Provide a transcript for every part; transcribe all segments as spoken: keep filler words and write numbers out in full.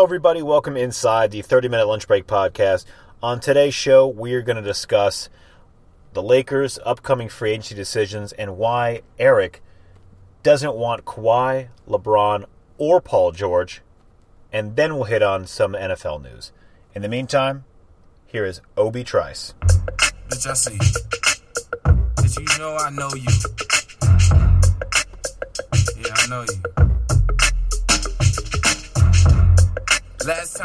Hello, everybody. Welcome inside the thirty-minute Lunch Break Podcast. On today's show, we're going to discuss the Lakers' upcoming free agency decisions and why Eric doesn't want Kawhi, LeBron, or Paul George. And then we'll hit on some N F L news. In the meantime, here is Obi Trice. Bitch, I see you. Did you know I know you? Yeah, I know you.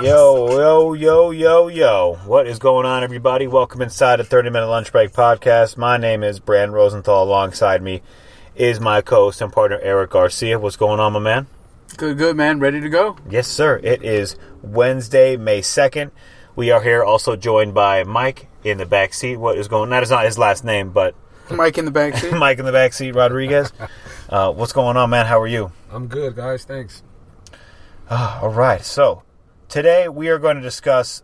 Yo, yo, yo, yo, yo. What is going on, everybody? Welcome inside the thirty-minute Lunch Break Podcast. My name is Brandon Rosenthal. Alongside me is my co-host and partner, Eric Garcia. What's going on, my man? Good, good, man. Ready to go? Yes, sir. It is Wednesday, May second. We are here also joined by Mike in the backseat. What is going on? That is not his last name, but... Mike in the backseat. Mike in the backseat, Rodriguez. uh, what's going on, man? How are you? I'm good, guys. Thanks. Uh, all right, so... Today, we are going to discuss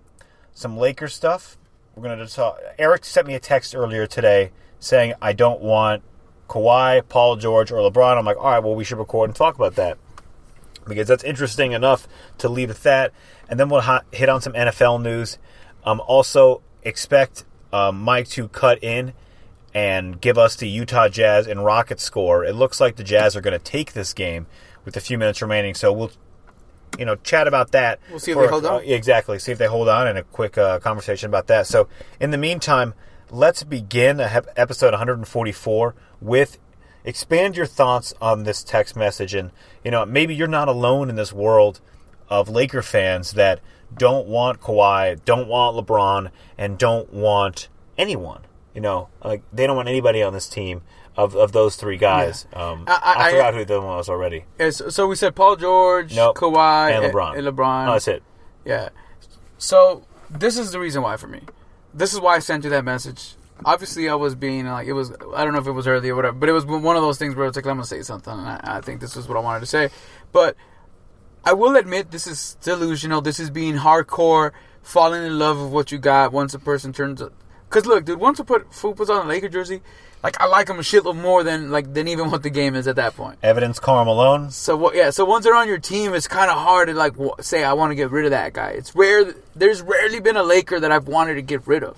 some Lakers stuff. We're going to talk. Eric sent me a text earlier today saying, I don't want Kawhi, Paul George, or LeBron. I'm like, all right, well, we should record and talk about that because that's interesting enough to leave at that. And then we'll ha- hit on some N F L news. Um, also, expect um, Mike to cut in and give us the Utah Jazz and Rockets score. It looks like the Jazz are going to take this game with a few minutes remaining, so we'll... You know, chat about that. We'll see if for, they hold on. Uh, exactly. See if they hold on and a quick uh, conversation about that. So, in the meantime, let's begin episode one forty-four with expand your thoughts on this text message. And, you know, maybe you're not alone in this world of Laker fans that don't want Kawhi, don't want LeBron, and don't want anyone. You know, like they don't want anybody on this team. Of of those three guys, yeah. um, I, I, I forgot I, who the other one was already. Yeah, so, so we said Paul George, nope. Kawhi, and LeBron. And, and LeBron. No, that's it. Yeah. So this is the reason why for me. This is why I sent you that message. Obviously, I was being like it was. I don't know if it was early or whatever, but it was one of those things where it's like I'm gonna say something, and I, I think this is what I wanted to say. But I will admit this is delusional. This is being hardcore, falling in love with what you got once a person turns up. Because, look, dude, once I put Fupa's on a Laker jersey, like, I like them a shitload more than like than even what the game is at that point. Evidence, Karl Malone. So, what, yeah, so once they're on your team, it's kind of hard to, like, say, I want to get rid of that guy. It's rare. There's rarely been a Laker that I've wanted to get rid of.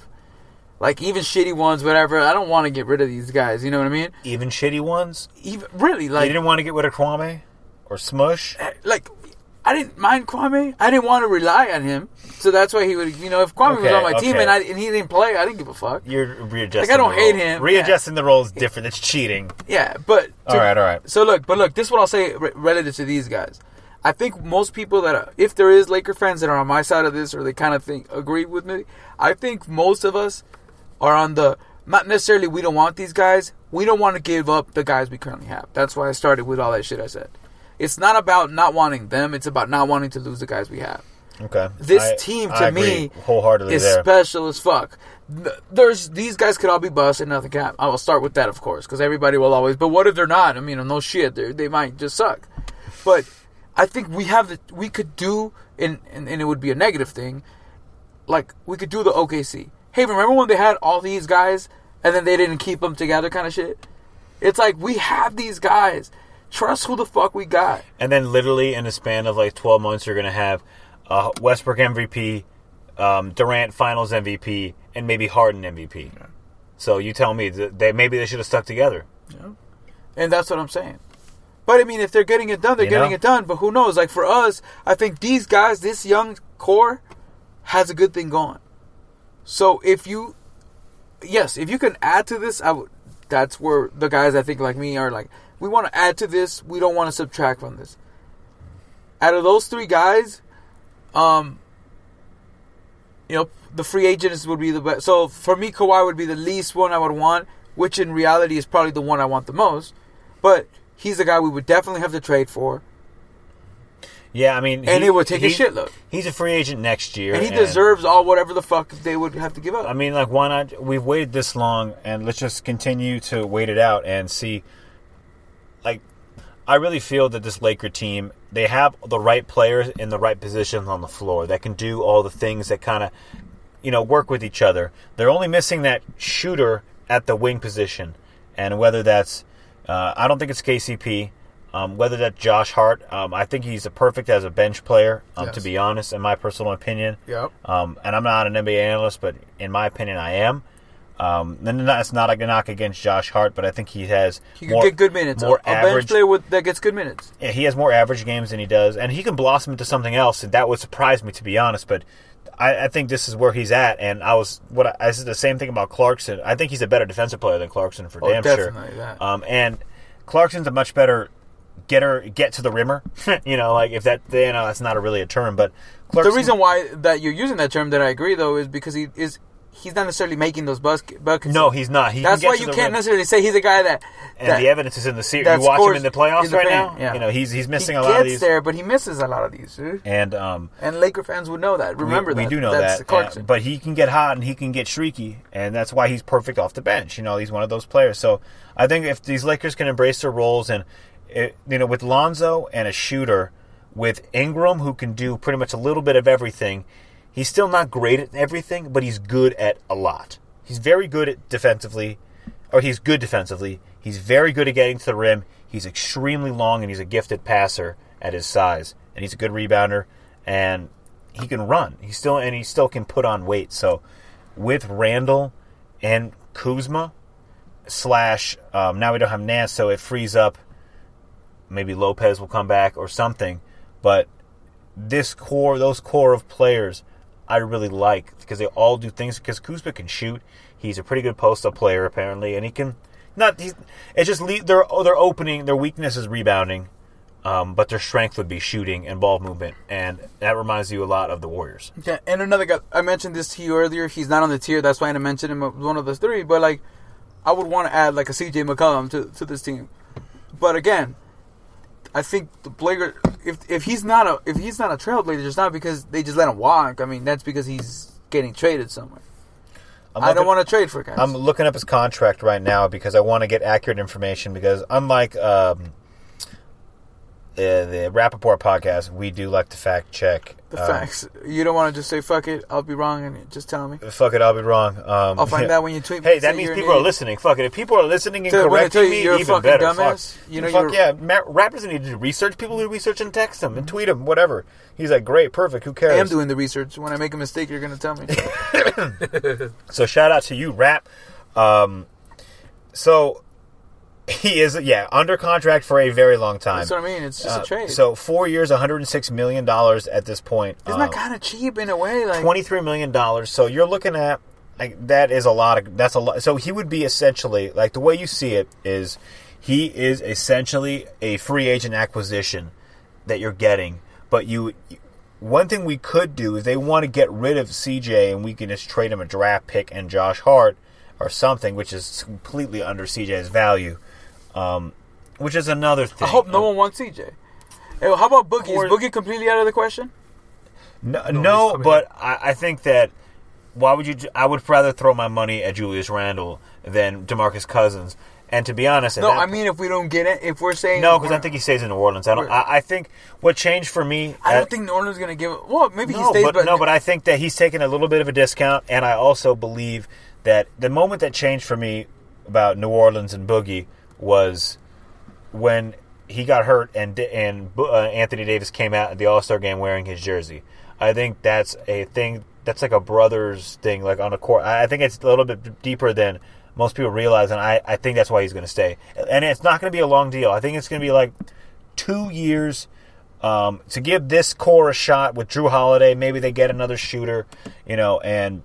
Like, even shitty ones, whatever, I don't want to get rid of these guys, you know what I mean? Even shitty ones? Even, really, like... You didn't want to get rid of Kwame? Or Smush? Like... I didn't mind Kwame. I didn't want to rely on him. So that's why he would, you know, if Kwame okay, was on my okay. team and, I, and he didn't play, I didn't give a fuck. You're readjusting. Like, I don't hate him. Readjusting yeah. the role is different. It's cheating. Yeah, but. All to, right, all right. So look, but look, this is what I'll say relative to these guys. I think most people that, are, if there is Laker fans that are on my side of this or they kind of think, agree with me, I think most of us are on the, not necessarily we don't want these guys, we don't want to give up the guys we currently have. That's why I started with all that shit I said. It's not about not wanting them. It's about not wanting to lose the guys we have. Okay. This I, team, to I me, wholeheartedly is there. Special as fuck. There's These guys could all be bust and nothing can happen. I'll start with that, of course, because everybody will always. But what if they're not? I mean, no shit. They might just suck. But I think we have the, we could do, and, and, and it would be a negative thing, like we could do the O K C. Hey, remember when they had all these guys and then they didn't keep them together kind of shit? It's like we have these guys. Trust who the fuck we got. And then literally in a span of like twelve months, you're going to have uh, Westbrook M V P, um, Durant Finals M V P, and maybe Harden M V P. Yeah. So you tell me, they maybe they should have stuck together. Yeah. And that's what I'm saying. But, I mean, if they're getting it done, they're you getting know? it done. But who knows? Like, for us, I think these guys, this young core, has a good thing going. So if you... Yes, if you can add to this, I would, that's where the guys I think like me are like... We want to add to this. We don't want to subtract from this. Out of those three guys, um, you know, the free agents would be the best. So, for me, Kawhi would be the least one I would want, which in reality is probably the one I want the most. But he's the guy we would definitely have to trade for. Yeah, I mean... And he, it would take he, a shitload. He's a free agent next year. And he and deserves all whatever the fuck they would have to give up. I mean, like, why not? We've waited this long, and let's just continue to wait it out and see... Like, I really feel that this Laker team, they have the right players in the right positions on the floor that can do all the things that kind of, you know, work with each other. They're only missing that shooter at the wing position. And whether that's, uh, I don't think it's K C P. Um, whether that's Josh Hart, um, I think he's a perfect as a bench player, um, yes. to be honest, in my personal opinion. Yep. Um, and I'm not an N B A analyst, but in my opinion, I am. Um, and that's not a knock against Josh Hart, but I think he has he more, get good minutes. More a, a average, bench player with, that gets good minutes. Yeah, he has more average games than he does, and he can blossom into something else, and that would surprise me, to be honest. But I, I think this is where he's at, and I was what I, I said the same thing about Clarkson. I think he's a better defensive player than Clarkson for oh, damn definitely sure. That. Um, and Clarkson's a much better. Get her, get to the rimmer, you know, like if that, you know, that's not a, really a term, but Clarkson, the reason why that you're using that term that I agree though is because he is he's not necessarily making those buckets. No, he's not. He that's why you can't rim. necessarily say he's a guy that. And that, the evidence is in the series. You watch him in the playoffs the right now. Yeah. You know, he's he's missing he a lot of these. He gets there, but he misses a lot of these. Dude. And um and Laker fans would know that. Remember we, that. We do know that's that. Clarkson. And, but he can get hot and he can get shrieky, and that's why he's perfect off the bench. You know, he's one of those players. So I think if these Lakers can embrace their roles and. It, you know, with Lonzo and a shooter, with Ingram, who can do pretty much a little bit of everything, he's still not great at everything, but he's good at a lot. He's very good at defensively, or he's good defensively. He's very good at getting to the rim. He's extremely long, and he's a gifted passer at his size, and he's a good rebounder, and he can run. He still and he still can put on weight. So, with Randall and Kuzma, slash um, now we don't have Nance, so it frees up. Maybe Lopez will come back or something, but this core, those core of players, I really like because they all do things. Because Kuzma can shoot; he's a pretty good post-up player apparently, and he can not. He's, it's just their their opening, their weakness is rebounding, um, but their strength would be shooting and ball movement, and that reminds you a lot of the Warriors. Yeah, and another guy I mentioned this to you earlier. He's not on the tier, that's why I mentioned him as one of the three. But like, I would want to add like a C J McCollum to to this team, but again. I think the Blaker, if if he's not a if he's not a trailblazer, it's not because they just let him walk. I mean, that's because he's getting traded somewhere. Looking, I don't want to trade for guys. I'm looking up his contract right now because I want to get accurate information. Because unlike um, the, the Rappaport podcast, we do like to fact check the um, facts. You don't want to just say "fuck it," I'll be wrong, and just tell me. Fuck it, I'll be wrong. Um, I'll find yeah. out when you tweet. Hey, that means people are listening. Fuck it, if people are listening and correcting me, you're even better. Dumbass. Fuck. You know, fuck yeah, rappers need to do research. People who research and text them and tweet them, whatever. He's like, great, perfect. Who cares? I am doing the research. When I make a mistake, you're going to tell me. So shout out to you, Rap. Um, so. He is, yeah, under contract for a very long time. That's what I mean. It's just uh, a trade. So four years, one hundred six million dollars at this point. Isn't that um, kind of cheap in a way? Like twenty-three million dollars. So you're looking at like that is a lot of that's a lot. So he would be essentially like the way you see it is he is essentially a free agent acquisition that you're getting. But you, one thing we could do is they want to get rid of C J and we can just trade him a draft pick and Josh Hart or something, which is completely under C J's value. Um, which is another thing. I hope no um, one wants C J. Hey, how about Boogie? Is Boogie completely out of the question? No, no, but I, I think that why would you? I would rather throw my money at Julius Randle than DeMarcus Cousins. And to be honest, no, that, I mean if we don't get it, if we're saying no, because I think he stays in New Orleans. I don't. I, I think what changed for me. I don't uh, think New Orleans is going to give. Well, maybe no, he stays. But, but no, but I think that he's taking a little bit of a discount, and I also believe that the moment that changed for me about New Orleans and Boogie. Was when he got hurt and and uh, Anthony Davis came out at the All-Star game wearing his jersey. I think that's a thing. That's like a brother's thing, like on the court. I think it's a little bit deeper than most people realize, and I, I think that's why he's going to stay. And it's not going to be a long deal. I think it's going to be like two years um, to give this core a shot with Drew Holiday. Maybe they get another shooter, you know, and...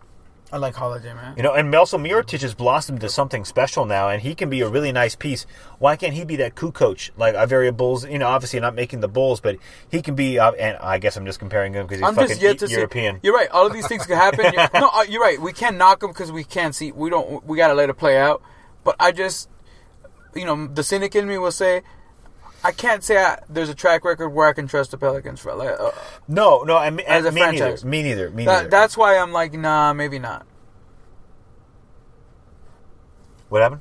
I like Holiday, man. You know, and Melso Mirotić has blossomed to something special now, and he can be a really nice piece. Why can't he be that coup coach? Like, Iveria Bulls, you know, obviously not making the Bulls, but he can be, uh, and I guess I'm just comparing him because he's I'm fucking e- European. See. You're right. All of these things can happen. You're, no, you're right. We can't knock him because we can't see. We don't. We got to let it play out. But I just, you know, the cynic in me will say, I can't say I, there's a track record where I can trust the Pelicans for like, uh, no, no, I mean, as a me franchise. Neither, me neither. Me that, neither. That's why I'm like, nah, maybe not. What happened?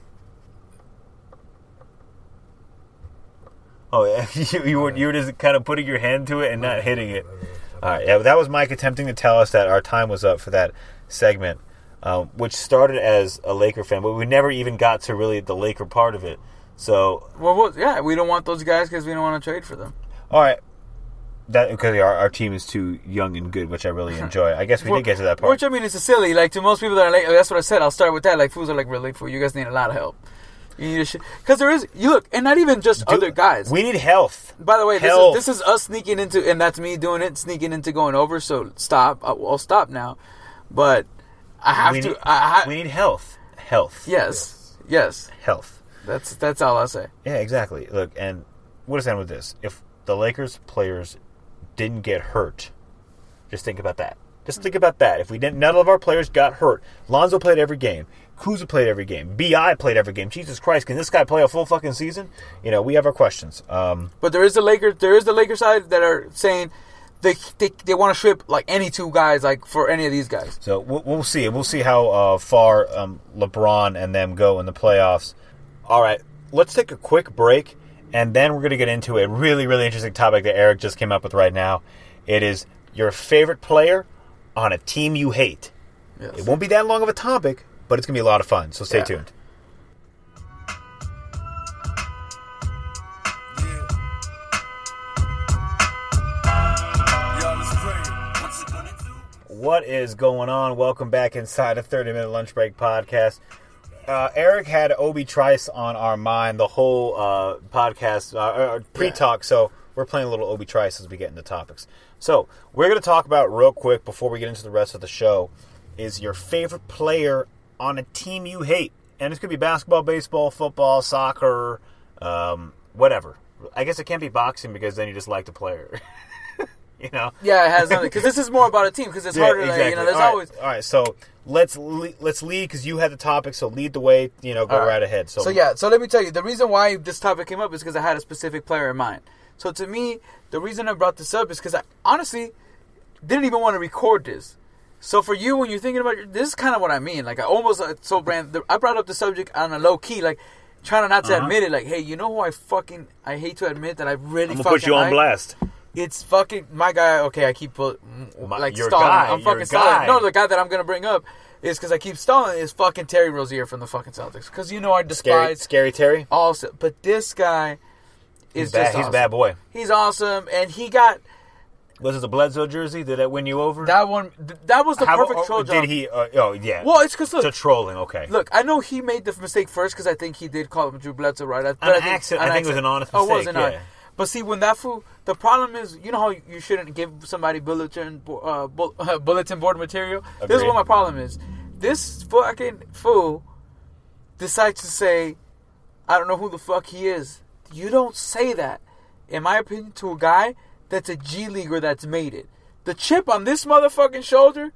Oh, yeah. you, you were you were just kind of putting your hand to it and not hitting it. All right, yeah, that was Mike attempting to tell us that our time was up for that segment, um, which started as a Laker fan, but we never even got to really the Laker part of it. So well, well yeah, we don't want those guys because we don't want to trade for them. All right. That because our, our team is too young and good, which I really enjoy. I guess we well, did get to that part. Which I mean, it's silly. Like to most people that are like, that's what I said. I'll start with that. Like fools are like, really, fool, you guys need a lot of help. You need a shit because there is. You look, and not even just Dude, other guys. We need health. By the way, health. This, is, this is us sneaking into, and that's me doing it, sneaking into going over. So stop. I'll, I'll stop now. But I have we to. Need, I, I, we need health. Health. Yes. Yes. Health. That's that's all I'll say. Yeah, exactly. Look, and we'll just end with this. If the Lakers players didn't get hurt, just think about that. Just think about that. If we didn't, none of our players got hurt. Lonzo played every game. Kuzma played every game. B I played every game. Jesus Christ, can this guy play a full fucking season? You know, we have our questions. Um, but there is the Lakers. There is the Lakers side that are saying they they, they want to ship like any two guys, like for any of these guys. So we'll, we'll see. We'll see how uh, far um, LeBron and them go in the playoffs. All right, let's take a quick break. And then we're going to get into a really, really interesting topic that Eric just came up with right now. It is your favorite player on a team you hate. Yes. It won't be that long of a topic, but it's going to be a lot of fun. So stay yeah. tuned. What is going on? Welcome back inside a thirty-minute lunch break podcast. Uh, Eric had Obi Trice on our mind the whole uh, podcast, uh, pre-talk, yeah. So we're playing a little Obi Trice as we get into topics. So we're going to talk about real quick before we get into the rest of the show is your favorite player on a team you hate. And it's going to be basketball, baseball, football, soccer, um, whatever. I guess it can't be boxing because then you just like the player. You know? Yeah, it has nothing. Because this is more about a team. Because it's yeah, harder. Exactly. Like, you know, there's all right. always. All right, so let's le- let's lead because you had the topic. So lead the way. You know, go right. right ahead. So, so yeah. So let me tell you the reason why this topic came up is because I had a specific player in mind. So to me, the reason I brought this up is because I honestly didn't even want to record this. So for you, when you're thinking about it, this is kind of what I mean. Like I almost so brand. I brought up the subject on a low key, like trying not to uh-huh. admit it. Like, hey, you know who I fucking I hate to admit that I really I'm gonna fucking put you on like? blast. It's fucking my guy. Okay, I keep like my, your stalling. Guy, I'm fucking your stalling. Guy. No, the guy that I'm gonna bring up is because I keep stalling is fucking Terry Rozier from the fucking Celtics. Because you know I despise scary, scary Terry. Also, but this guy is he's just awesome. He's a bad boy. He's awesome, and he got. Was it the Bledsoe jersey? Did that win you over? That one. Th- that was the How, perfect oh, troll job. Did he? Uh, oh yeah. Well, it's because look, it's a trolling. Okay. Look, I know he made the mistake first because I think he did call him Drew Bledsoe, right? I, but an I think, accident. An I think accident. It was an honest mistake. Oh, it was an yeah. honest. But see, when that fool, the problem is, you know how you shouldn't give somebody bulletin uh, bulletin board material? Agreed. This is what my problem is. This fucking fool decides to say, I don't know who the fuck he is. You don't say that, in my opinion, to a guy that's a G Leaguer that's made it. The chip on this motherfucking shoulder,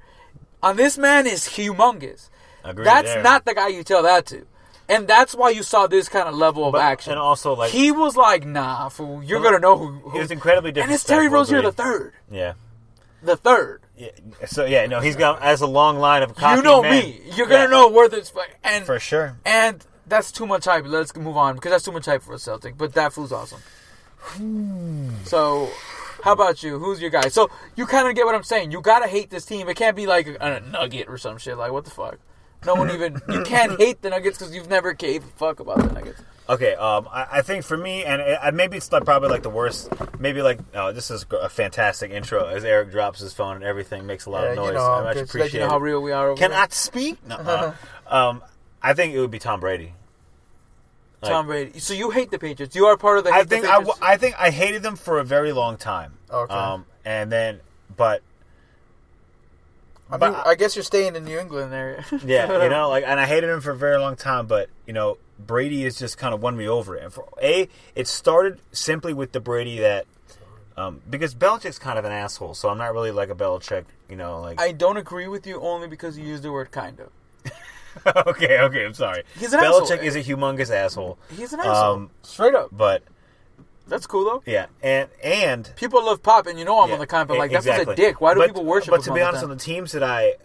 on this man, is humongous. Agreed that's there. Not the guy you tell that to. And that's why you saw this kind of level of but, action. And also, like... He was like, nah, fool. You're going to know who, who... It was incredibly different. And it's Terry Rozier the third. Yeah. The third. Yeah. So, yeah, no, he's got... As a long line of cocky You know men. me. You're yeah. going to know where this... And, for sure. And that's too much hype. Let's move on, because that's too much hype for a Celtic. But that fool's awesome. So... How about you? Who's your guy? So, you kind of get what I'm saying. You got to hate this team. It can't be like a, a nugget or some shit. Like, what the fuck? No one even... You can't hate the Nuggets because you've never gave a fuck about the Nuggets. Okay, um, I, I think for me, and it, I, maybe it's like probably like the worst... Maybe like... Oh, this is a fantastic intro as Eric drops his phone and everything makes a lot yeah, of noise. You know, I much appreciate like, you know how real we are over Can there. I speak? No. um, I think it would be Tom Brady. Like, Tom Brady. So you hate the Patriots. You are part of the... I think the I, w- I think I hated them for a very long time. Okay. Um, and then... But... I mean, but, I guess you're staying in New England area. Yeah, you know, like, and I hated him for a very long time, but, you know, Brady has just kind of won me over. And for A, it started simply with the Brady that, um, because Belichick's kind of an asshole, so I'm not really like a Belichick, you know, like. I don't agree with you only because you used the word kind of. okay, okay, I'm sorry. He's an Belichick asshole. Belichick is a humongous asshole. He's an asshole. Um, Straight up. But. That's cool, though. Yeah, and... and people love Pop, and you know I'm yeah, on the comment, like, that's exactly. a dick. Why do but, people worship but him But to be honest, on the teams that I...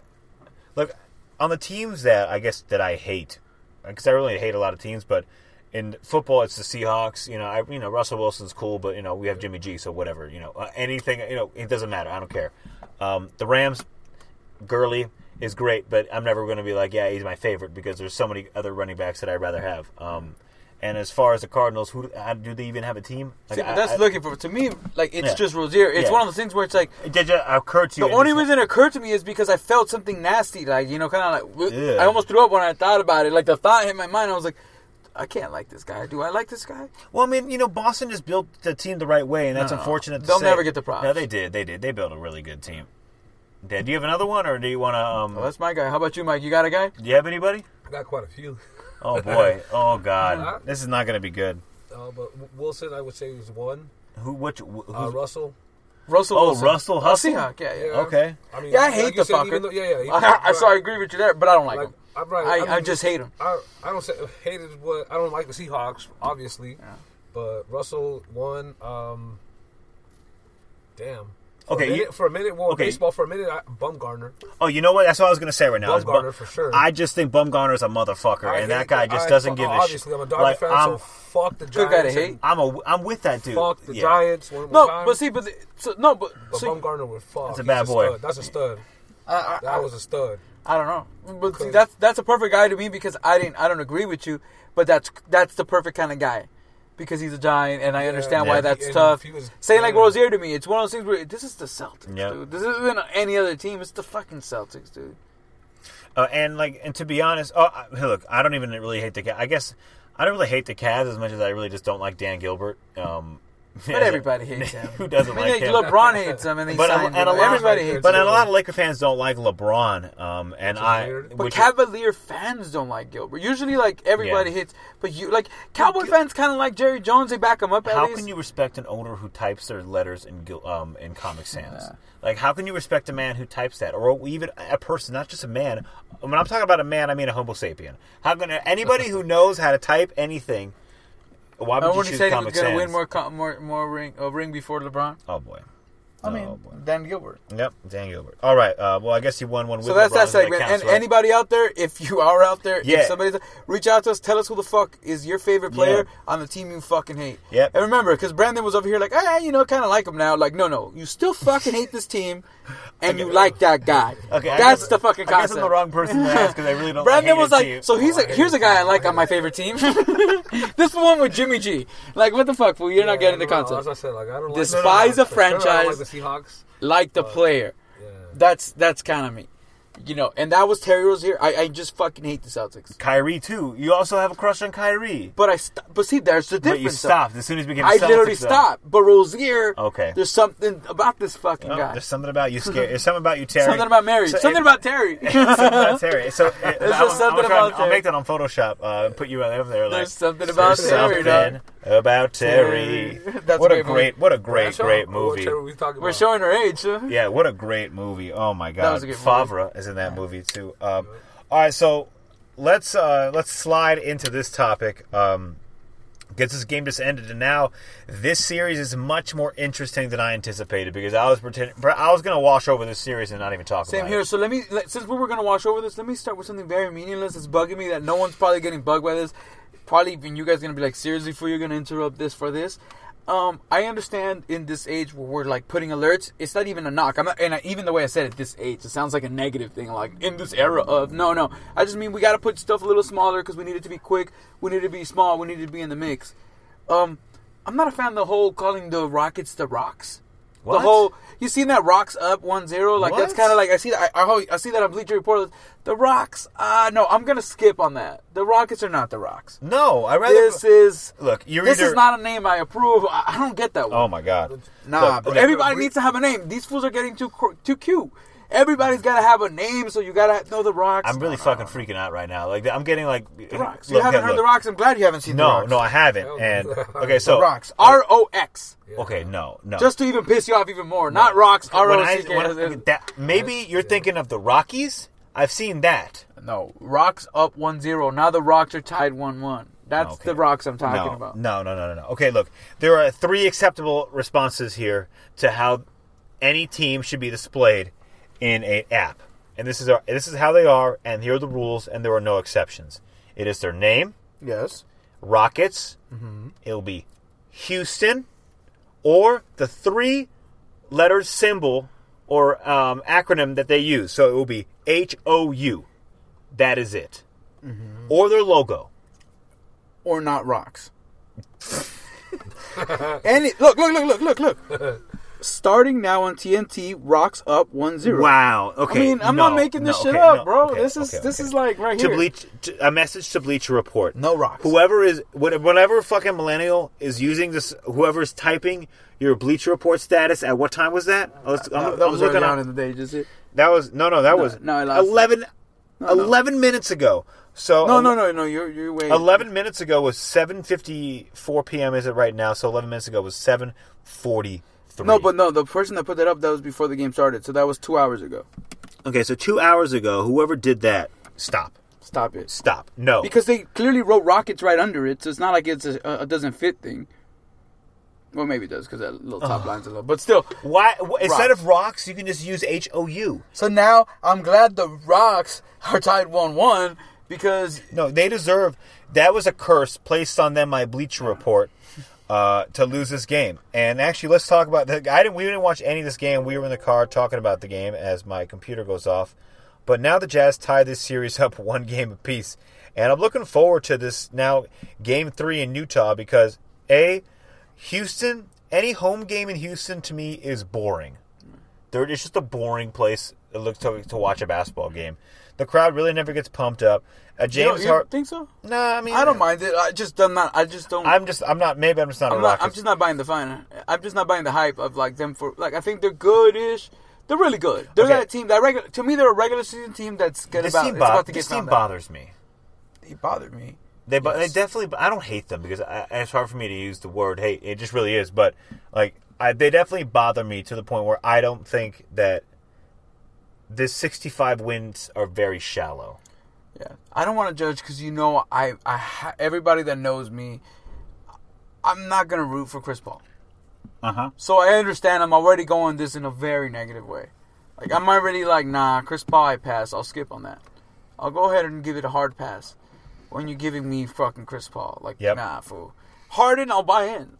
Look, on the teams that, I guess, that I hate, because I really hate a lot of teams, but in football, it's the Seahawks. You know, I, you know, Russell Wilson's cool, but, you know, we have Jimmy G, so whatever. You know, anything, you know, it doesn't matter. I don't care. Um, the Rams, Gurley is great, but I'm never going to be like, yeah, he's my favorite, because there's so many other running backs that I'd rather have. Um, And as far as the Cardinals, who do they even have a team? Like, See, I, that's I, looking for to me. Like it's yeah. just Rozier. It's yeah. one of those things where it's like it did just occur to you. The only reason it occurred to me is because I felt something nasty. Like you know, kind of like yeah. I almost threw up when I thought about it. Like the thought hit my mind. I was like, I can't like this guy. Do I like this guy? Well, I mean, you know, Boston just built the team the right way, and that's no, unfortunate. To They'll say. never get the props. No, they did. They did. They built a really good team. Dad, do you have another one, or do you want to? Um... Oh, that's my guy. How about you, Mike? You got a guy? Do you have anybody? I got quite a few. Oh, boy. Oh, God. Yeah. This is not going to be good. Uh, but Wilson, I would say, was one. Who? Which? Uh, Russell. Russell Oh, Wilson. Russell Hustle? Oh, Seahawks, yeah, yeah. Okay. I mean, yeah, I hate like the said, fucker. Though, yeah, yeah. I, I, so I agree with you there, but I don't like, like him. I'm right. I, I, mean, I just hate him. I, I don't say, hate it, but I don't like the Seahawks, obviously. Yeah. But Russell won. Um, damn. For okay, a minute, you, for a minute, well, okay. baseball for a minute, I, Bumgarner. Oh, you know what? That's what I was going to say right now. Bumgarner, Bum, for sure. I just think Bumgarner's a motherfucker, I and that guy that. just I, doesn't I, give a shit. Obviously, I'm a Dodger like, fan, I'm, so fuck the Giants. Good guy to hate. I'm, a, I'm with that dude. Fuck the yeah. Giants. One no, time. but see, but... The, so, no, but... But so, Bumgarner was fuck. That's a bad a boy. Stud. That's a stud. I, I, that I, was a stud. I don't know. But see, that's that's a perfect guy to me because I didn't. I don't agree with you, but that's that's the perfect kind of guy. Because he's a Giant, and I yeah, understand yeah. why that's he, tough. Was, Say like Rozier to me. It's one of those things where, this is the Celtics, yep. dude. This isn't any other team. It's the fucking Celtics, dude. Uh, and, like, and to be honest, oh, look, I don't even really hate the Cavs. I guess I don't really hate the Cavs as much as I really just don't like Dan Gilbert. Um, but everybody hates him. Who doesn't I mean, like, like him? LeBron hates him, and they but signed and him. Everybody hates but him. But a lot of Laker fans don't like LeBron. Um, and I, but Cavalier is, fans don't like Gilbert. Usually, like, everybody yeah. hates. But, you like, Cowboy Gil- fans kind of like Jerry Jones. They back him up at How least. can you respect an owner who types their letters in Gil- um, in Comic Sans? Yeah. Like, how can you respect a man who types that? Or even a person, not just a man. When I'm talking about a man, I mean a homo sapien. How can anybody who knows how to type anything... Why would you choose he said he was going to win more, more, more ring, a ring before LeBron? Oh boy, I mean oh boy. Dan Gilbert. Yep, Dan Gilbert. All right. Uh, well, I guess he won one. With so that's LeBron, that segment. That counts, and right? Anybody out there, if you are out there, yeah. if somebody's reach out to us, tell us who the fuck is your favorite player yeah. on the team you fucking hate. Yep. And remember, because Brandon was over here like, ah, hey, you know, kind of like him now. Like, no, no, you still fucking hate this team, and you like that guy. Okay, that's guess, the fucking concept. I guess I'm the wrong person to ask because I really don't. Brandon like was like, team. so he's a, here's a guy I like on my favorite team. This one with Jimmy G. Like, what the fuck, fool? You're yeah, not getting the concept. As I said, like, I don't despise like, a franchise. Seahawks. Like the uh, player. Yeah. That's that's kind of me. You know, and that was Terry Rozier. I, I just fucking hate the Celtics. Kyrie, too. You also have a crush on Kyrie. But I st- but see, there's the difference. But you stopped as soon as we became I Celtics. I literally stopped. Though. But Rozier, okay. there's something about this fucking oh, guy. There's something about you, Scary. There's something about you, Terry. Something about Mary. So, something it, about Terry. something about Terry. So, it, there's I'm, just something I'm about Terry. I'll make that on Photoshop uh, and put you out there. Like, there's something about there's Terry, something. About Terry. That's what a great, what a great, great movie. We're showing her age. Huh? Yeah, what a great movie. Oh my God, that was a good Favre movie. Is in that movie too. Um, all right, so let's uh, let's slide into this topic. Um, gets this game just ended, and now this series is much more interesting than I anticipated because I was pretending I was going to wash over this series and not even talk Same about here. it. Same here. So let me, since we were going to wash over this, let me start with something very meaningless. It's bugging me that no one's probably getting bugged by this. Probably even you guys are going to be like, seriously, fool, you're going to interrupt this for this? Um, I understand in this age where we're, like, putting alerts, it's not even a knock. I'm not, and I, even the way I said it, this age, it sounds like a negative thing, like, in this era of, no, no. I just mean we got to put stuff a little smaller because we need it to be quick, we need it to be small, we need it to be in the mix. Um, I'm not a fan of the whole calling the Rockets the Rocks. What? The whole, you seen that Rocks up one zero? Like, what? That's kind of like, I see that I, I, I see that on Bleacher Report. The Rocks, uh, no, I'm going to skip on that. The Rockets are not the Rocks. No, I rather... This is... Look, you're This either... is not a name I approve. I, I don't get that one. Oh, my God. Nah, look, but okay. everybody Re- needs to have a name. These fools are getting too too cute. Everybody's got to have a name, so you got to know the Rocks. I'm really no, fucking no. freaking out right now. Like, I'm getting, like... The Rocks. Look, you haven't okay, heard look. the Rocks? I'm glad you haven't seen no, the Rocks. No, no, I haven't. And okay, so... The Rocks. R O X. Yeah. Okay, no, no. Just to even piss you off even more. No. Not Rocks. R O C K. When I, when I, that, maybe you're yeah. thinking of the Rockies? I've seen that. No. Rocks up one zero. Now the Rocks are tied one one. That's okay. the Rocks I'm talking no, about. No, no, no, no, no. Okay, look. There are three acceptable responses here to how any team should be displayed in an app. And this is our, this is how they are, and here are the rules, and there are no exceptions. It is their name. Yes. Rockets. Mm-hmm. It'll be Houston. Or the three-letter symbol or um, acronym that they use. So it will be H O U. That is it. Mm-hmm. Or their logo. or not rocks. And it, look, look, look, look, look, look. Starting now on T N T, rocks up one zero. Wow. Okay. I mean, I'm no, not making this no, shit okay, up, no, bro. Okay, this is okay, this okay. is like right to here. Bleach, to, a message to Bleacher Report. No rocks. Whoever is, whatever fucking millennial is using this, whoever's typing your Bleacher Report status at what time was that? Oh, let's, no, I'm, that I'm was looking on in the day. Just it. That was no, no. That no, was no, eleven. No, eleven no. minutes ago. So no, um, no, no, no. You're you're waiting. Eleven minutes ago was seven fifty four p.m. Is it right now? So eleven minutes ago was seven forty. Three. No, but no, the person that put that up, that was before the game started. So that was two hours ago. Okay, so two hours ago, whoever did that, stop. Stop it. Stop. No. Because they clearly wrote Rockets right under it, so it's not like it's a, a doesn't fit thing. Well, maybe it does, because that little top uh, line's a little... But still. Why? Wh- instead of rocks, you can just use H O U. So now, I'm glad the rocks are tied one one, because... No, they deserve... That was a curse placed on them by Bleacher Report. Uh, to lose this game. And actually, let's talk about the, I didn't. We didn't watch any of this game. We were in the car talking about the game as my computer goes off. But now the Jazz tie this series up one game apiece. And I'm looking forward to this now, game three in Utah, because, A, Houston, any home game in Houston to me is boring. They're, it's just a boring place it looks to, to watch a basketball game. The crowd really never gets pumped up. Uh, James you Hart. Think so? No, nah, I mean I don't mind it. I just I'm not. I just don't. I'm just. I'm not. Maybe I'm just not. I'm, a not, I'm just not buying the fun. I'm just not buying the hype of like them for like. I think they're good-ish. They're really good. They're okay. that team that regular. To me, they're a regular season team that's good this about. Team it's bo- about to this get team bothers out. Me. They bothered me. They, bo- yes. they definitely. I don't hate them because I, it's hard for me to use the word hate. It just really is. But like, I, they definitely bother me to the point where I don't think that. This sixty-five wins are very shallow. Yeah, I don't want to judge because you know I, I, everybody that knows me, I'm not gonna root for Chris Paul. Uh huh. So I understand I'm already going this in a very negative way. Like I'm already like, nah, Chris Paul, I pass. I'll skip on that. I'll go ahead and give it a hard pass. When you're giving me fucking Chris Paul, like yep. nah, fool. Harden, I'll buy in.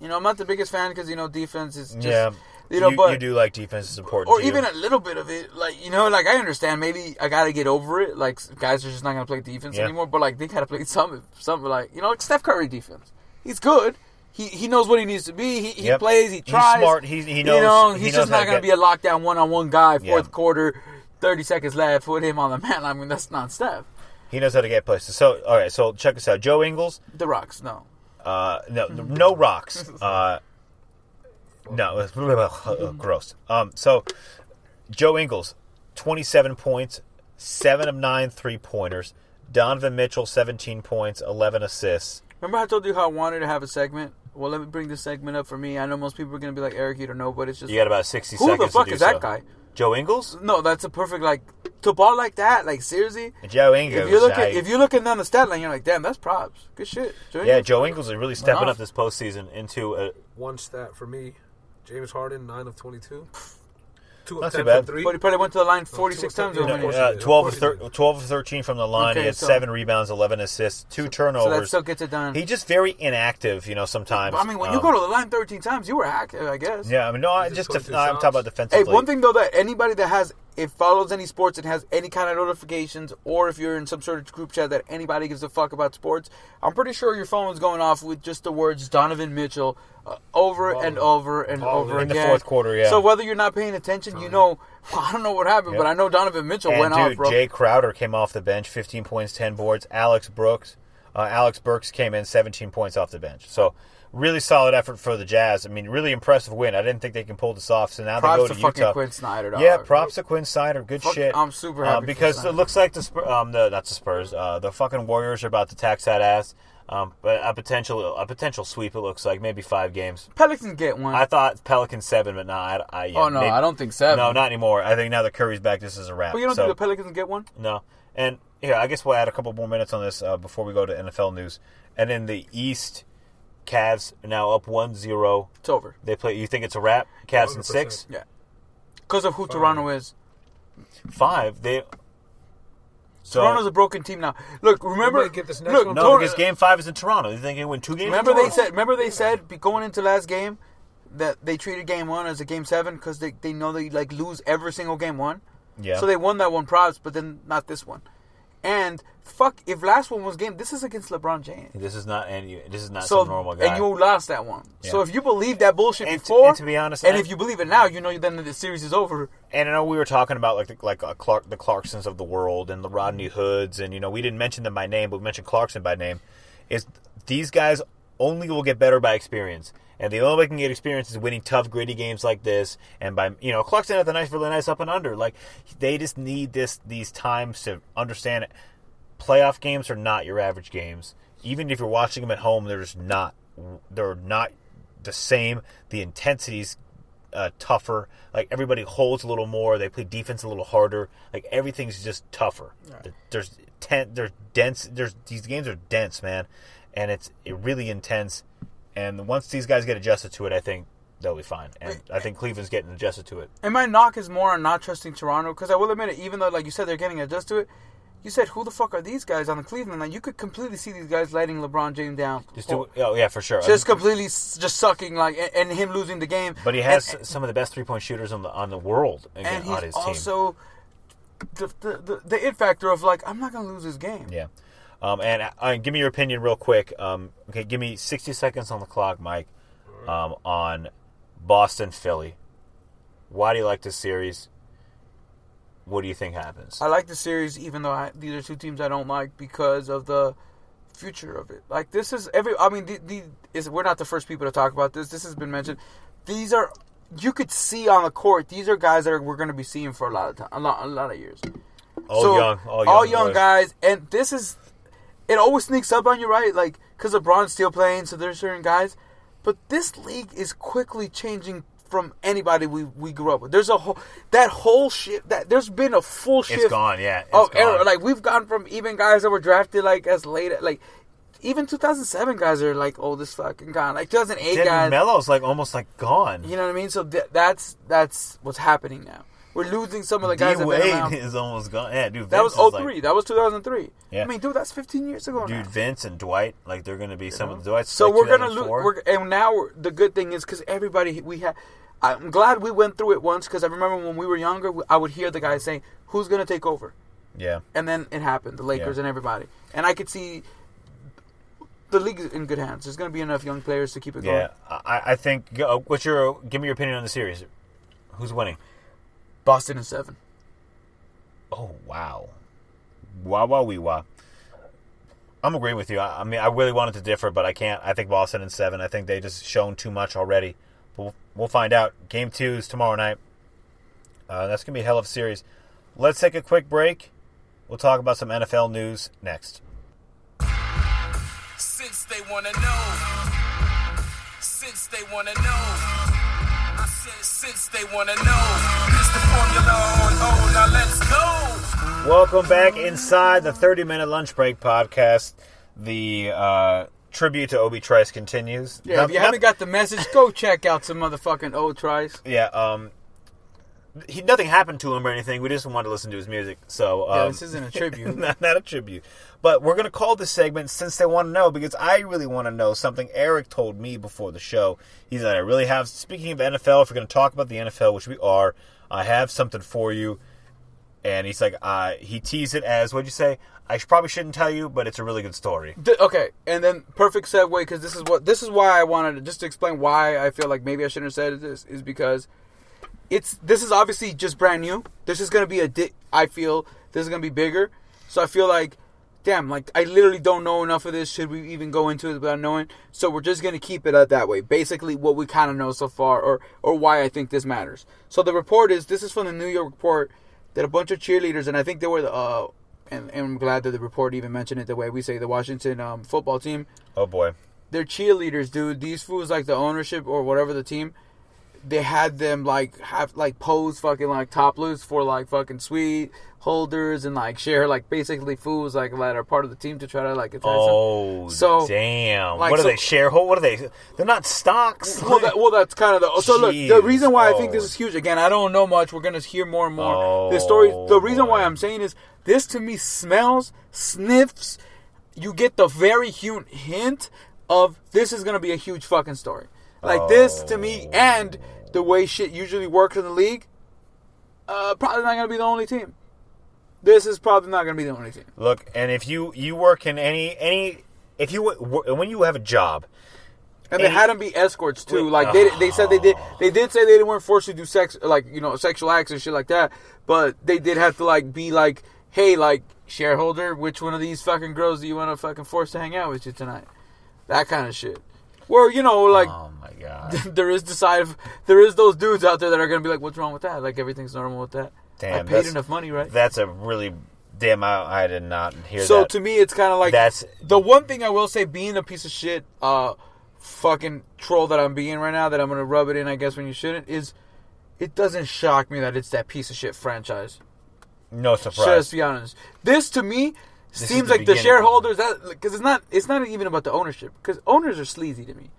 You know, I'm not the biggest fan because you know defense is just. Yeah. You know, you, but, you do like defense is important, or to even you. A little bit of it. Like you know, like I understand. Maybe I gotta get over it. Like guys are just not gonna play defense yeah. anymore. But like they gotta play some, some like you know, like Steph Curry defense. He's good. He he knows what he needs to be. He, yep. he plays. He tries. He's smart. He he knows. You know, he's he knows just not gonna get... be a lockdown one on one guy. Fourth yeah. quarter, thirty seconds left. Put him on the man. I mean, that's not Steph. He knows how to get places. So all right, so check this out. Joe Ingles. The rocks. No. Uh no no rocks. Uh. No, gross. Um, so, Joe Ingles, twenty-seven points, seven of nine three-pointers. Donovan Mitchell, seventeen points, eleven assists. Remember I told you how I wanted to have a segment? Well, let me bring this segment up for me. I know most people are going to be like, Eric, you don't know, but it's just... You got about sixty seconds to do so. Who the fuck is that guy? Joe Ingles? No, that's a perfect, like, to ball like that, like, seriously? Joe Ingles. If you're looking, I, if you're looking down the stat line, you're like, damn, that's props. Good shit. Joe yeah, Ingles. Joe Ingles is really stepping up this postseason into a... One stat for me. James Harden, nine of twenty-two. Not too bad. But he probably went to the line forty-six times. No, uh, twelve of thirteen from the line. Okay, he had so. seven rebounds, eleven assists, two turnovers. So that still gets it done. He just very inactive, you know, sometimes. I mean, when um, you go to the line thirteen times, you were active, I guess. Yeah, I mean, no, I just, just def- I'm talking about defensively. Hey, one thing, though, that anybody that has, if follows any sports and has any kind of notifications, or if you're in some sort of group chat that anybody gives a fuck about sports, I'm pretty sure your phone's going off with just the words Donovan Mitchell. Uh, over Ball. and over and Ball. over again. In the fourth quarter, yeah. So whether you're not paying attention, you know, well, I don't know what happened, yep. but I know Donovan Mitchell and went dude, off, bro. Jay Crowder came off the bench, fifteen points, ten boards. Alex Brooks, uh, Alex Burks came in, seventeen points off the bench. So really solid effort for the Jazz. I mean, really impressive win. I didn't think they can pull this off. So now props they go to, to Utah. Props to fucking Quinn Snyder. Dog. Yeah, props to Quinn Snyder. Good Fuck, shit. I'm super happy. Um, because it looks like the Spurs, um, the, not the Spurs, uh, the fucking Warriors are about to tax that ass. Um, but a potential a potential sweep, it looks like. Maybe five games. Pelicans get one. I thought Pelicans seven, but no. I, I, yeah, oh, no, maybe, I don't think seven. No, not anymore. I think now that Curry's back, this is a wrap. But you don't so. think the Pelicans get one? No. And here, yeah, I guess we'll add a couple more minutes on this uh, before we go to N F L news. And in the East, Cavs are now up one zero. It's over. They play. You think it's a wrap? Cavs one hundred percent. In six? Yeah. Because of who five. Toronto is. Five. They... So, Toronto's a broken team now. Look, remember, get this next look, one. No, because Game Five is in Toronto. You think they win two games? Remember they said. Remember they said going into last game that they treated Game One as a Game Seven because they, they know they like lose every single Game One. Yeah. So they won that one, props, but then not this one. And fuck, if last one was game, this is against LeBron James. This is not and you, this is not so, some normal guy. And you lost that one. Yeah. So if you believe that bullshit and before, to, and to be honest, and I, if you believe it now, you know then the series is over. And I know we were talking about like the, like uh, Clark, the Clarksons of the world and the Rodney Hoods, and you know we didn't mention them by name, but we mentioned Clarkson by name. Is these guys only will get better by experience. And the only way I can get experience is winning tough, gritty games like this. And by, you know, Clarkson at the nice, really nice up and under. Like, they just need this these times to understand it. Playoff games are not your average games. Even if you're watching them at home, they're just not. They're not the same. The intensity's uh, tougher. Like, everybody holds a little more. They play defense a little harder. Like, everything's just tougher. Right. There's ten, There's dense. There's these games are dense, man. And it's it really intense. And once these guys get adjusted to it, I think they'll be fine. And I think Cleveland's getting adjusted to it. And my knock is more on not trusting Toronto, because I will admit it, even though, like you said, they're getting adjusted to it, you said, who the fuck are these guys on the Cleveland line? You could completely see these guys letting LeBron James down. Just do, oh, yeah, for sure. Just completely just sucking, like, and him losing the game. But he has and, some of the best three-point shooters on the, on the world again, on his team. And he's also the, the, the, the it factor of, like, I'm not going to lose this game. Yeah. Um, and uh, give me your opinion real quick. Um, okay, give me sixty seconds on the clock, Mike, um, on Boston-Philly. Why do you like this series? What do you think happens? I like the series, even though I, these are two teams I don't like because of the future of it. Like, this is every. I mean, the, the, is, we're not the first people to talk about this. This has been mentioned. These are you could see on the court. These are guys that are, we're going to be seeing for a lot of time, a lot, a lot of years. All so, young, all young, all young guys, and this is. It always sneaks up on you, right? Like, because LeBron's still playing, so there's certain guys. But this league is quickly changing from anybody we, we grew up with. There's a whole that whole shit that there's been a full shift. It's gone, yeah. It's of gone. Era. Like, we've gone from even guys that were drafted like as late, like even two thousand seven guys are like old as fucking gone. Like two thousand eight Did guys, Melo's like almost like gone. You know what I mean? So th- that's that's what's happening now. We're losing some of the guys. D Wade is almost gone. Yeah, dude. Vince that was oh three Like, that was two thousand three Yeah. I mean, dude, that's fifteen years ago. Dude, now. Vince and Dwight, like they're gonna be you some know? of the Dwight's. So like we're gonna lose. And now the good thing is because everybody we had. I'm glad we went through it once because I remember when we were younger, I would hear the guys saying, "Who's gonna take over?" Yeah. And then it happened. The Lakers yeah. and everybody, and I could see the league in good hands. There's gonna be enough young players to keep it going. Yeah, I, I think. What's your? Give me your opinion on the series. Who's winning? Boston and seven. Oh, wow. Wow, wow, wee, wow. I'm agreeing with you. I, I mean, I really wanted to differ, but I can't. I think Boston and seven. I think they just shown too much already. But we'll, we'll find out. Game two is tomorrow night. Uh, that's going to be a hell of a series. Let's take a quick break. We'll talk about some N F L news next. Since they want to know. Since they want to know. Since they want to know, it's the formula on, oh, now let's go. Welcome back inside the thirty-minute lunch break podcast. The uh, tribute to Obi Trice continues. Yeah, now, if you now, haven't got the message, go check out some motherfucking old Trice. Yeah, um, he nothing happened to him or anything. We just wanted to listen to his music. So um, yeah, this isn't a tribute. not, not a tribute. But we're going to call this segment Since They Want to Know because I really want to know something Eric told me before the show. He's like, I really have, speaking of N F L, if we're going to talk about the N F L, which we are, I have something for you. And he's like, uh, he teased it as, what'd you say? I probably shouldn't tell you, but it's a really good story. D- okay, and then perfect segue because this is what this is why I wanted to, just to explain why I feel like maybe I shouldn't have said this, is because it's this is obviously just brand new. This is going to be a, di- I feel, this is going to be bigger. So I feel like, damn, like, I literally don't know enough of this. Should we even go into it without knowing? So we're just going to keep it that way. Basically, what we kind of know so far or or why I think this matters. So the report is, this is from the New York Report, that a bunch of cheerleaders, and I think they were, the, uh, and, and I'm glad that the report even mentioned it the way we say, the Washington um, football team. Oh, boy. They're cheerleaders, dude. These fools, like, the ownership or whatever the team, they had them, like, have, like, pose fucking, like, topless for, like, fucking sweet holders and, like, share, like, basically fools, like, that are part of the team to try to, like, entice oh, them. So, damn. Like, what so, are they, sharehold? What are they? They're not stocks. Well, that, well that's kind of the... So, Jeez. look, the reason why oh. I think this is huge, again, I don't know much. We're going to hear more and more. Oh, the story, the reason boy. why I'm saying is, this to me smells, sniffs. You get the very huge hint of this is going to be a huge fucking story. Like, this, to me, and the way shit usually works in the league, uh, probably not going to be the only team. this is probably not going to be the only team. Look, and if you, you work in any any if you when you have a job, and any, they had them be escorts too. Wait, like they oh. they said they did they did say they weren't forced to do sex like you know sexual acts and shit like that, but they did have to like be like, hey, like shareholder, which one of these fucking girls do you want to fucking force to hang out with you tonight? That kind of shit. Well, you know, like, oh my God, there is the side of, there is those dudes out there that are going to be like, what's wrong with that? Like, everything's normal with that. Damn, I paid enough money, right? That's a really, damn, I, I did not hear so that. So, to me, it's kind of like, that's the one thing I will say, being a piece of shit, uh, fucking troll that I'm being right now, that I'm going to rub it in, I guess, when you shouldn't, is it doesn't shock me that it's that piece of shit franchise. No surprise. Just be honest. This, to me... This seems the like beginning. The shareholders, because it's not it's not even about the ownership, because owners are sleazy to me.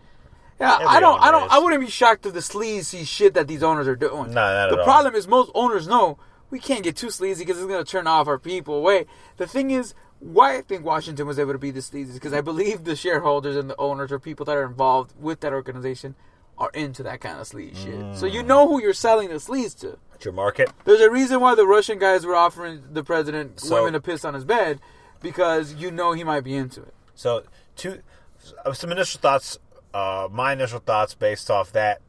Yeah, Every I don't, I don't, is. I wouldn't be shocked if the sleazy shit that these owners are doing. No, not the at all. The problem is most owners know we can't get too sleazy because it's going to turn off our people away. The thing is, why I think Washington was able to be this sleazy is because I believe the shareholders and the owners or people that are involved with that organization are into that kind of sleaze shit. Mm. So you know who you're selling the sleaze to. It's your market. There's a reason why the Russian guys were offering the president so, women to piss on his bed. Because you know he might be into it. So, two, some initial thoughts, uh, my initial thoughts based off that,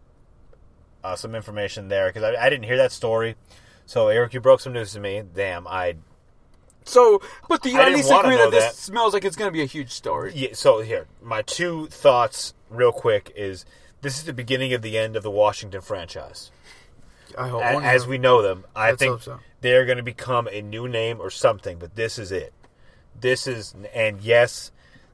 uh, some information there. Because I, I didn't hear that story. So, Eric, you broke some news to me. Damn, I... So, but do you at least agree that this that. smells like it's going to be a huge story? Yeah, so, here, my two thoughts real quick is, this is the beginning of the end of the Washington franchise. I hope. A- as we know them. I Let's think so. They're going to become a new name or something, but this is it. This is, and yes,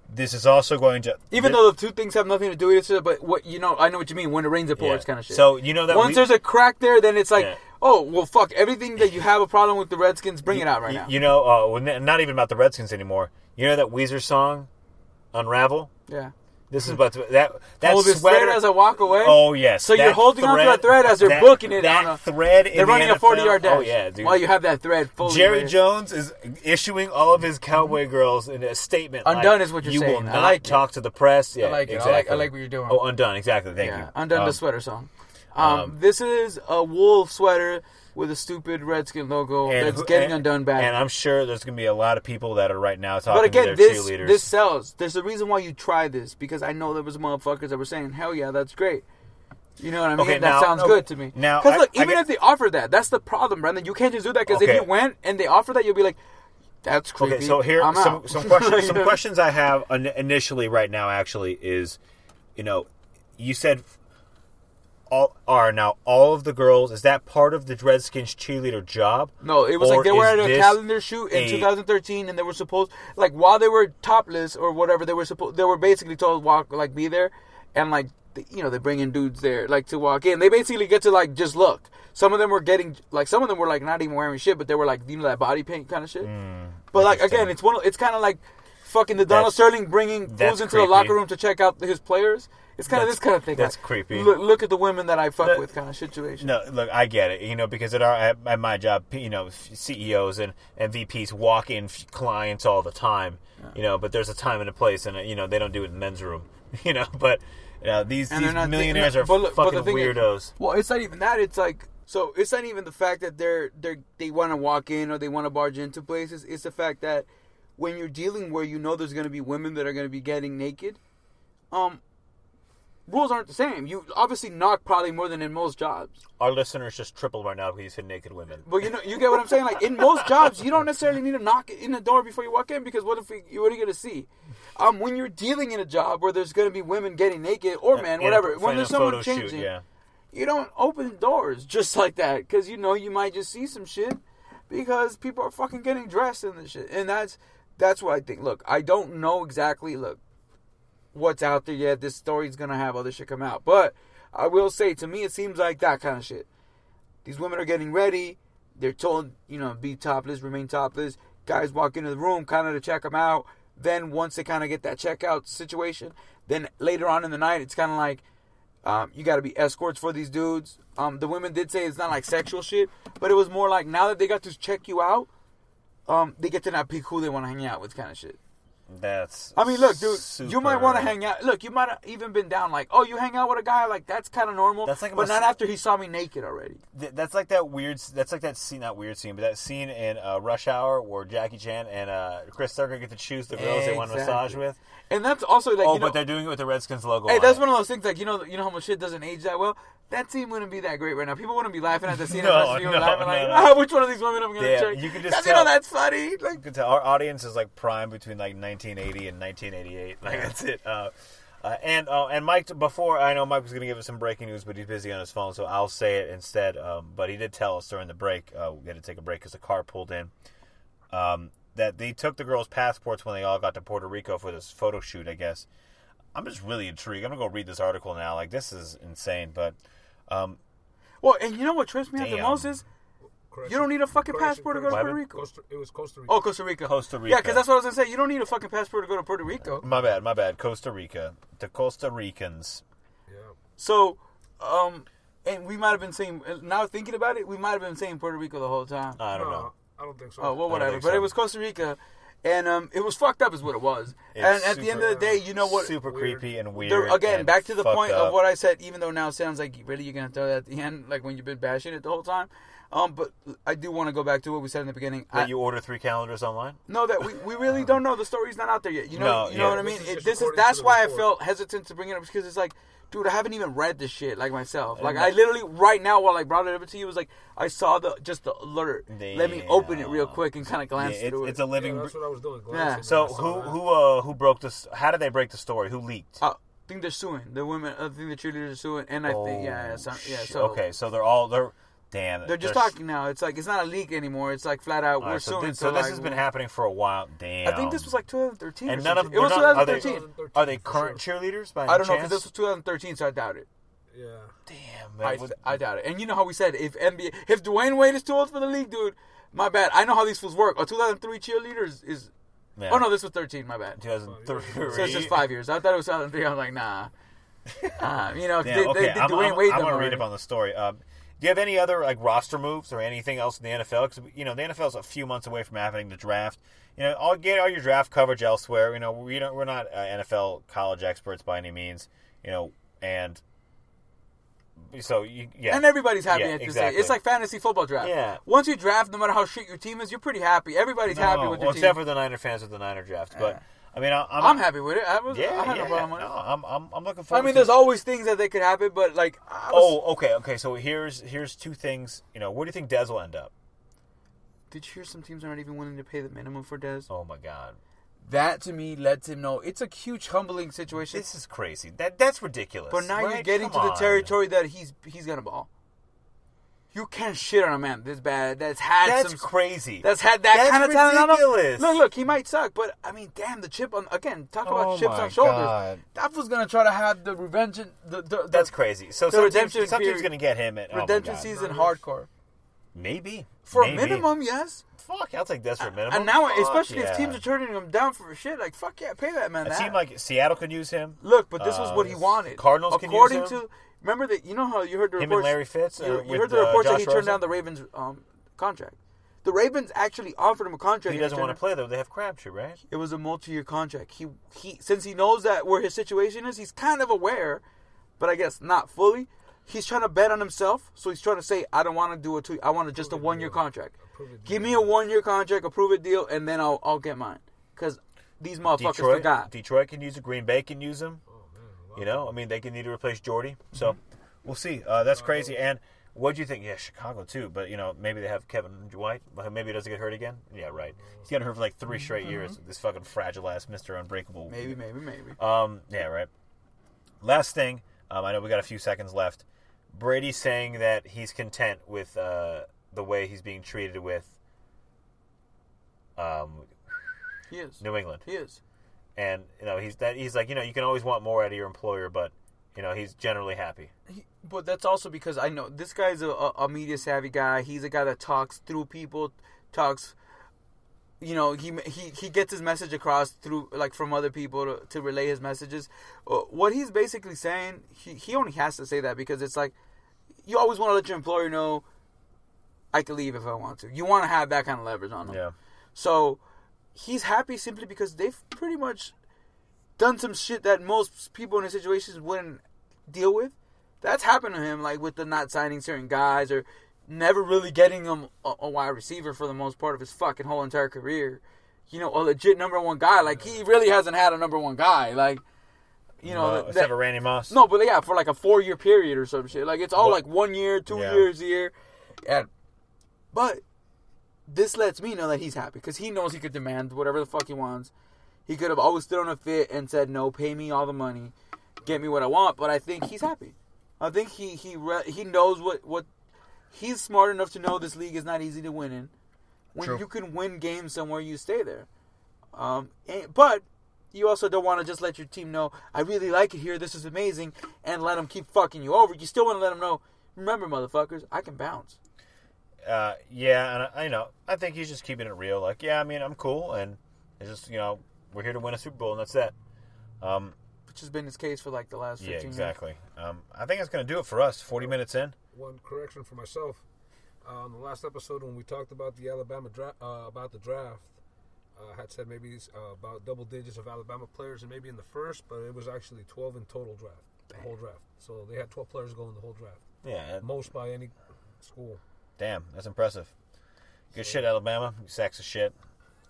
this is also going to... Even this, though the two things have nothing to do with it, but what you know, I know what you mean, when it rains, it pours yeah. kind of shit. So, you know that... Once we, there's a crack there, then it's like, yeah. oh, well, fuck, everything that you have a problem with the Redskins, bring you, it out right you, now. You know, uh, well, not even about the Redskins anymore. You know that Weezer song, Unravel? Yeah. This is about to... That, that Hold this thread as I walk away? Oh, yes. So you're holding thread, on to that thread as they're that, booking it. That on a, thread in They're running the a forty-yard dash. Oh, yeah, dude. While you have that thread fully. Jerry away. Jones is issuing all of his cowboy girls in a statement. Undone like, is what you're you saying. You will not like talk it. to the press. Yeah, I like it. Exactly. I, like, I like what you're doing. Oh, Undone. Exactly. Thank yeah. you. Undone um, the sweater song. Um, um, this is a wool sweater with a stupid Redskin logo and, that's getting and, undone back. And I'm sure there's going to be a lot of people that are right now talking but again, to their this, cheerleaders. This sells. There's a reason why you try this, because I know there was motherfuckers that were saying, hell yeah, that's great. You know what I mean? Okay, now, that sounds okay. good to me. Because look, I, even I get, if they offer that, that's the problem, Brandon. You can't just do that, because okay. if you went and they offer that, you'll be like, that's creepy. Okay, so here, I'm some, out. some questions Some questions I have initially right now actually is, you know, you said... All are now all of the girls. Is that part of the Redskins cheerleader job? No, it was like they were at a calendar shoot in two thousand thirteen, and they were supposed like while they were topless or whatever, they were supposed they were basically told walk like be there, and like the, you know they bring in dudes there like to walk in. They basically get to like just look. Some of them were getting like some of them were like not even wearing shit, but they were like you know that body paint kind of shit. Mm, but like again, it's one. It's kind of like fucking the Donald that's, Sterling bringing fools into creepy. the locker room to check out his players. It's kind that's, of this kind of thing. That's like, creepy. Look, look at the women that I fuck the, with kind of situation. No, look, I get it. You know, because at, our, at, at my job, you know, C E Os and, and V Ps walk in clients all the time. Yeah. You know, but there's a time and a place, and, you know, they don't do it in the men's room. You know, but you know, these, these millionaires thinking, are look, fucking weirdos. Is, well, it's not even that. It's like, so it's not even the fact that they're, they're, they want to walk in or they want to barge into places. It's the fact that when you're dealing where you know there's going to be women that are going to be getting naked, um... rules aren't the same. You obviously knock probably more than in most jobs. Our listeners just tripled right now because you said naked women. But you know, you get what I'm saying. Like in most jobs, you don't necessarily need to knock in the door before you walk in because what if you what are you going to see? Um, when you're dealing in a job where there's going to be women getting naked or men, whatever, a, when there's someone changing, shoot, yeah. you don't open doors just like that because you know you might just see some shit because people are fucking getting dressed in this shit, and that's that's what I think. Look, I don't know exactly. Look. What's out there yet? This story's gonna have other shit come out, but I will say to me, it seems like that kind of shit. These women are getting ready. They're told, you know, be topless, remain topless. Guys walk into the room, kind of to check them out. Then once they kind of get that checkout situation, then later on in the night, it's kind of like um, you got to be escorts for these dudes. Um, the women did say it's not like sexual shit, but it was more like now that they got to check you out, um, they get to not pick who they want to hang out with, kind of shit. That's I mean, look, dude, super... you might want to hang out. Look, you might have even been down like, oh, you hang out with a guy? Like, that's kind of normal. That's like but not s- after he saw me naked already. Th- that's like that weird, that's like that scene, not weird scene, but that scene in uh, Rush Hour where Jackie Chan and uh, Chris Tucker get to choose the girls exactly. they want to massage with. And that's also like, oh, you know, but they're doing it with the Redskins logo. Hey, that's it. One of those things like, you know, you know how much shit doesn't age that well? That scene wouldn't be that great right now. People wouldn't be laughing at the scene. no, people no, laughing no, like, no. Oh, which one of these women I'm going to check? You can just tell. You know, that's funny. Like, you tell our audience is like prime between like nineteen eighty and nineteen eighty-eight. Like, that's it. Uh, uh, and uh, and Mike, before, I know Mike was going to give us some breaking news, but he's busy on his phone, so I'll say it instead. Um, but he did tell us during the break, uh, we had to take a break because the car pulled in, um, that they took the girls' passports when they all got to Puerto Rico for this photo shoot, I guess. I'm just really intrigued. I'm going to go read this article now. Like, this is insane, but... Um, well, and you know what trips me out the most is... You don't need a fucking Croatia, passport Croatia, to go to Puerto Rico. Costa, it was Costa Rica. Oh, Costa Rica. Costa Rica. Yeah, because that's what I was going to say. You don't need a fucking passport to go to Puerto Rico. My bad, my bad. Costa Rica. The Costa Ricans. Yeah. So, um, and we might have been saying, now thinking about it, we might have been saying Puerto Rico the whole time. I don't no, know. I don't think so. Oh, well, whatever. But so. It was Costa Rica, and um, it was fucked up is what it was. It's and at super, the end of the day, you know what? Super weird. Creepy and weird. There, again, and back to the point up. Of what I said, even though now it sounds like, really, you're going to throw that at the end, like when you've been bashing it the whole time? Um, but I do want to go back to what we said in the beginning. That I, you order three calendars online? No, that we, we really don't know. The story's not out there yet. You know, no, you know yeah. what I mean. This is, it, this is that's why report. I felt hesitant to bring it up because it's like, dude, I haven't even read this shit like myself. Like I literally right now while I brought it up to you, it was like I saw the just the alert. Damn. Let me open it real quick and kind of glance yeah, it, through it. It's a living. Yeah, that's what I was doing. Yeah. So who that. who uh, who broke this? How did they break the story? Who leaked? Uh, I think they're suing the women. I think the cheerleaders are suing, and I oh, think yeah, yeah. So, yeah so. Okay, so they're all they're. Damn it. They're just There's... talking now. It's like, it's not a leak anymore. It's like flat out, all we're right, suing. So, this, so like, this has been happening for a while. Damn. I think this was like twenty thirteen. And none of, it was not, twenty thirteen. Are they, are they current sure. cheerleaders by any I don't chance? know, because this was twenty thirteen, so I doubt it. Yeah. Damn, man. I, what... I doubt it. And you know how we said, if N B A, if Dwayne Wade is too old for the league, dude, my bad. I know how these fools work. A two thousand three cheerleaders is, man. Oh no, this was thirteen, my bad. two thousand three. So it's just five years. I thought it was two thousand three. I was like, nah. uh, you know, Damn, they, okay. they, they, I'm, Dwayne Wade I'm going to read up on the story. Um, Do you have any other like roster moves or anything else in the N F L? Because you know the N F L is a few months away from happening. The draft, you know, all get all your draft coverage elsewhere. You know, we don't, we're not uh, N F L college experts by any means. You know, and so you, yeah, and everybody's happy yeah, at this exactly. day. It's like fantasy football draft. Yeah, once you draft, no matter how shit your team is, you're pretty happy. Everybody's no, happy with well, their team, except for the Niner fans with the Niner draft, yeah. but. I mean, I, I'm, I'm happy with it. I was, yeah, I had yeah, no problem with it. No, I'm, I'm, I'm looking forward. I mean, to there's it. always things that they could happen, but like, I was... oh, okay, okay. So here's here's two things. You know, where do you think Dez will end up? Did you hear some teams aren't even willing to pay the minimum for Dez? Oh my God, that to me lets him know it's a huge humbling situation. This is crazy. That that's ridiculous. But now right? you're getting Come to the territory on. that he's he's gonna ball. You can't shit on a man this bad. That's had that's some, crazy. That's had that that's kind of talent. Ridiculous. Look, look, he might suck, but I mean, damn, the chip on again. Talk about oh chips on shoulders. God. That was gonna try to have the revenge. The, the, the, that's crazy. So the redemption. Something's gonna get him at redemption oh season hardcore. Maybe for Maybe. a minimum, yes. Fuck, I'll take this for a minimum. And now, fuck, especially yeah. if teams are turning him down for shit, like fuck yeah, pay that man. It that. seemed like Seattle could use him. Look, but this was uh, what he wanted. Cardinals according could use him. to. Remember that you know how you heard the reports. Him and Larry Fitz. You, you heard the reports uh, that he turned Rosen? down the Ravens' um, contract. The Ravens actually offered him a contract. He doesn't want to play though. They have Crabtree, right? It was a multi-year contract. He he, since he knows that where his situation is, he's kind of aware, but I guess not fully. He's trying to bet on himself, so he's trying to say, "I don't want to do a two. I want just a one-year contract. Give me a one-year contract, approve a deal, and then I'll I'll get mine." Because these motherfuckers Detroit, forgot. Detroit can use him. Green Bay can use him. You know, I mean, they can need to replace Jordy. So, mm-hmm. we'll see. Uh, that's crazy. And what do you think? Yeah, Chicago, too. But, you know, maybe they have Kevin White. Maybe he doesn't get hurt again. Yeah, right. He's gotten hurt for like three straight mm-hmm. years. This fucking fragile-ass Mister Unbreakable. Maybe, maybe, maybe. Um, yeah, right. Last thing. Um, I know we got a few seconds left. Brady saying that he's content with uh, the way he's being treated with um, he is. New England. He is. And you know he's that he's like you know you can always want more out of your employer, but you know he's generally happy. He, but that's also because I know this guy's a, a media savvy guy. He's a guy that talks through people, talks. You know he he he gets his message across through like from other people to, to relay his messages. What he's basically saying, he he only has to say that because it's like you always want to let your employer know I can leave if I want to. You want to have that kind of leverage on them. Yeah. So. he's happy simply because they've pretty much done some shit that most people in his situations wouldn't deal with. That's happened to him, like with the not signing certain guys or never really getting him a, a wide receiver for the most part of his fucking whole entire career. You know, a legit number one guy. Like, he really hasn't had a number one guy. Like, you know. Uh, that, except for Randy Moss. No, but yeah, for like a four-year period or some shit. Like, it's all what? like one year, two yeah. years a year. And, but this lets me know that he's happy because he knows he could demand whatever the fuck he wants. He could have always thrown a fit and said, no, pay me all the money. Get me what I want. But I think he's happy. I think he he re- he knows what, what... He's smart enough to know this league is not easy to win in. When True. you can win games somewhere, you stay there. Um, and, but you also don't want to just let your team know, I really like it here, this is amazing, and let them keep fucking you over. You still want to let them know, remember, motherfuckers, I can bounce. Uh, yeah, and I, you know, I think he's just keeping it real. Like, yeah, I mean, I'm cool, and it's just, you know, we're here to win a Super Bowl, and that's that. Um, Which has been his case for, like, the last fifteen years. Yeah, exactly. Um, I think that's going to do it for us, forty minutes in. One correction for myself. On um, the last episode, when we talked about the Alabama draft, uh, about the draft, uh, I had said maybe uh, about double digits of Alabama players, and maybe in the first, but it was actually twelve in total draft, the Damn. whole draft. So they had twelve players going the whole draft. Yeah, that, most by any school. Damn, that's impressive. Good so, shit, Alabama. You sacks of shit.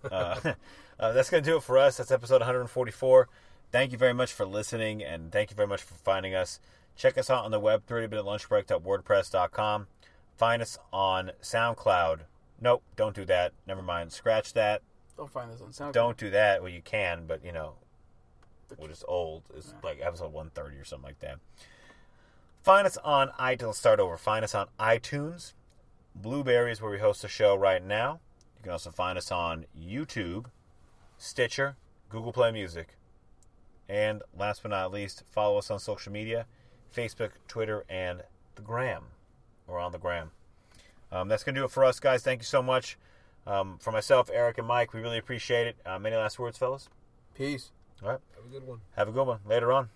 Uh, uh, that's gonna do it for us. That's episode one forty-four. Thank you very much for listening, and thank you very much for finding us. Check us out on the web, thirty minute lunch break dot wordpress dot com. Find us on SoundCloud. Nope, don't do that. Never mind. Scratch that. Don't find us on SoundCloud. Don't do that. Well, you can, but, you know, we're just old. It's yeah. like episode one thirty or something like that. Find us on iTunes. Let's start over. Find us on iTunes. Blueberry is where we host the show right now. You can also find us on YouTube, Stitcher, Google Play Music. And last but not least, follow us on social media, Facebook, Twitter, and the Gram. We're on the gram. Um, that's going to do it for us, guys. Thank you so much. Um, for myself, Eric, and Mike, we really appreciate it. Um, any last words, fellas? Peace. All right. Have a good one. Have a good one. Later on.